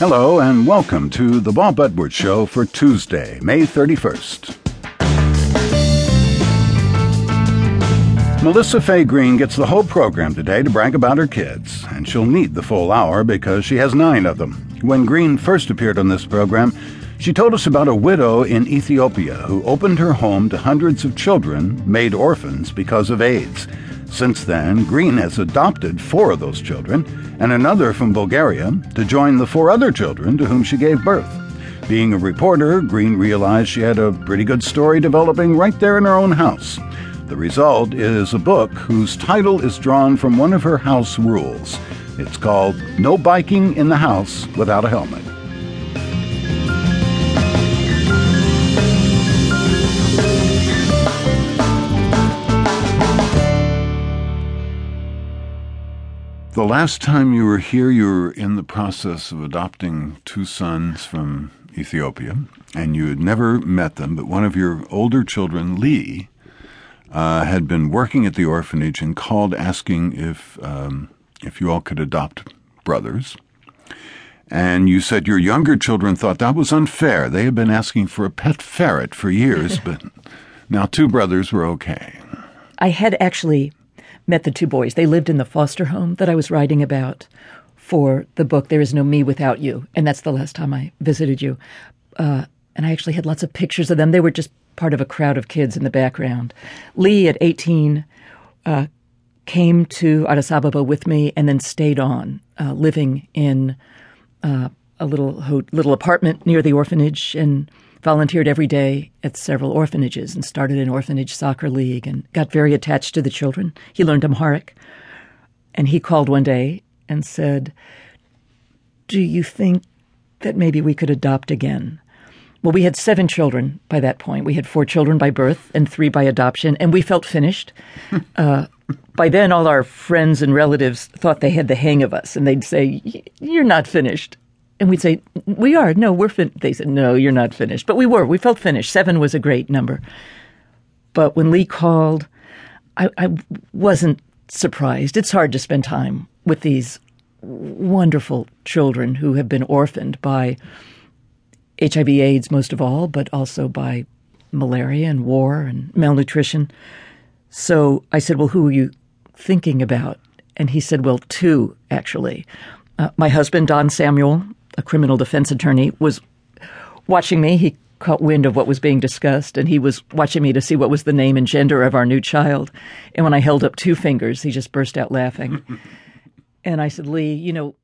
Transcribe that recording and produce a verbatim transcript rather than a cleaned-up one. Hello and welcome to The Bob Edwards Show for Tuesday, May thirty-first. Melissa Fay Greene gets the whole program today to brag about her kids, and she'll need the full hour because she has nine of them. When Greene first appeared on this program, she told us about a widow in Ethiopia who opened her home to hundreds of children made orphans because of AIDS. Since then, Greene has adopted four of those children and another from Bulgaria to join the four other children to whom she gave birth. Being a reporter, Greene realized she had a pretty good story developing right there in her own house. The result is a book whose title is drawn from one of her house rules. It's called No Biking in the House Without a Helmet. The last time you were here, you were in the process of adopting two sons from Ethiopia, and you had never met them, but one of your older children, Lee, uh, had been working at the orphanage and called asking if um, if you all could adopt brothers. And you said your younger children thought that was unfair. They had been asking for a pet ferret for years, but now two brothers were okay. I had actually met the two boys. They lived in the foster home that I was writing about for the book, There Is No Me Without You. And that's the last time I visited you. Uh, and I actually had lots of pictures of them. They were just part of a crowd of kids in the background. Lee, at eighteen, uh, came to Addis Ababa with me and then stayed on, uh, living in uh, a little ho- little apartment near the orphanage, and volunteered every day at several orphanages and started an orphanage soccer league and got very attached to the children. He learned Amharic. And he called one day and said, "Do you think that maybe we could adopt again?" Well, we had seven children by that point. We had four children by birth and three by adoption, and we felt finished. uh, by then, all our friends and relatives thought they had the hang of us, and they'd say, "You're not finished." And we'd say, "We are. No, we're fin-." They said, "No, you're not finished." But we were. We felt finished. Seven was a great number. But when Lee called, I, I wasn't surprised. It's hard to spend time with these wonderful children who have been orphaned by H I V AIDS most of all, but also by malaria and war and malnutrition. So I said, "Well, who are you thinking about?" And he said, "Well, two, actually." Uh, my husband, Don Samuel, a criminal defense attorney, was watching me. He caught wind of what was being discussed, and he was watching me to see what was the name and gender of our new child. And when I held up two fingers, he just burst out laughing. And I said, "Lee, you know,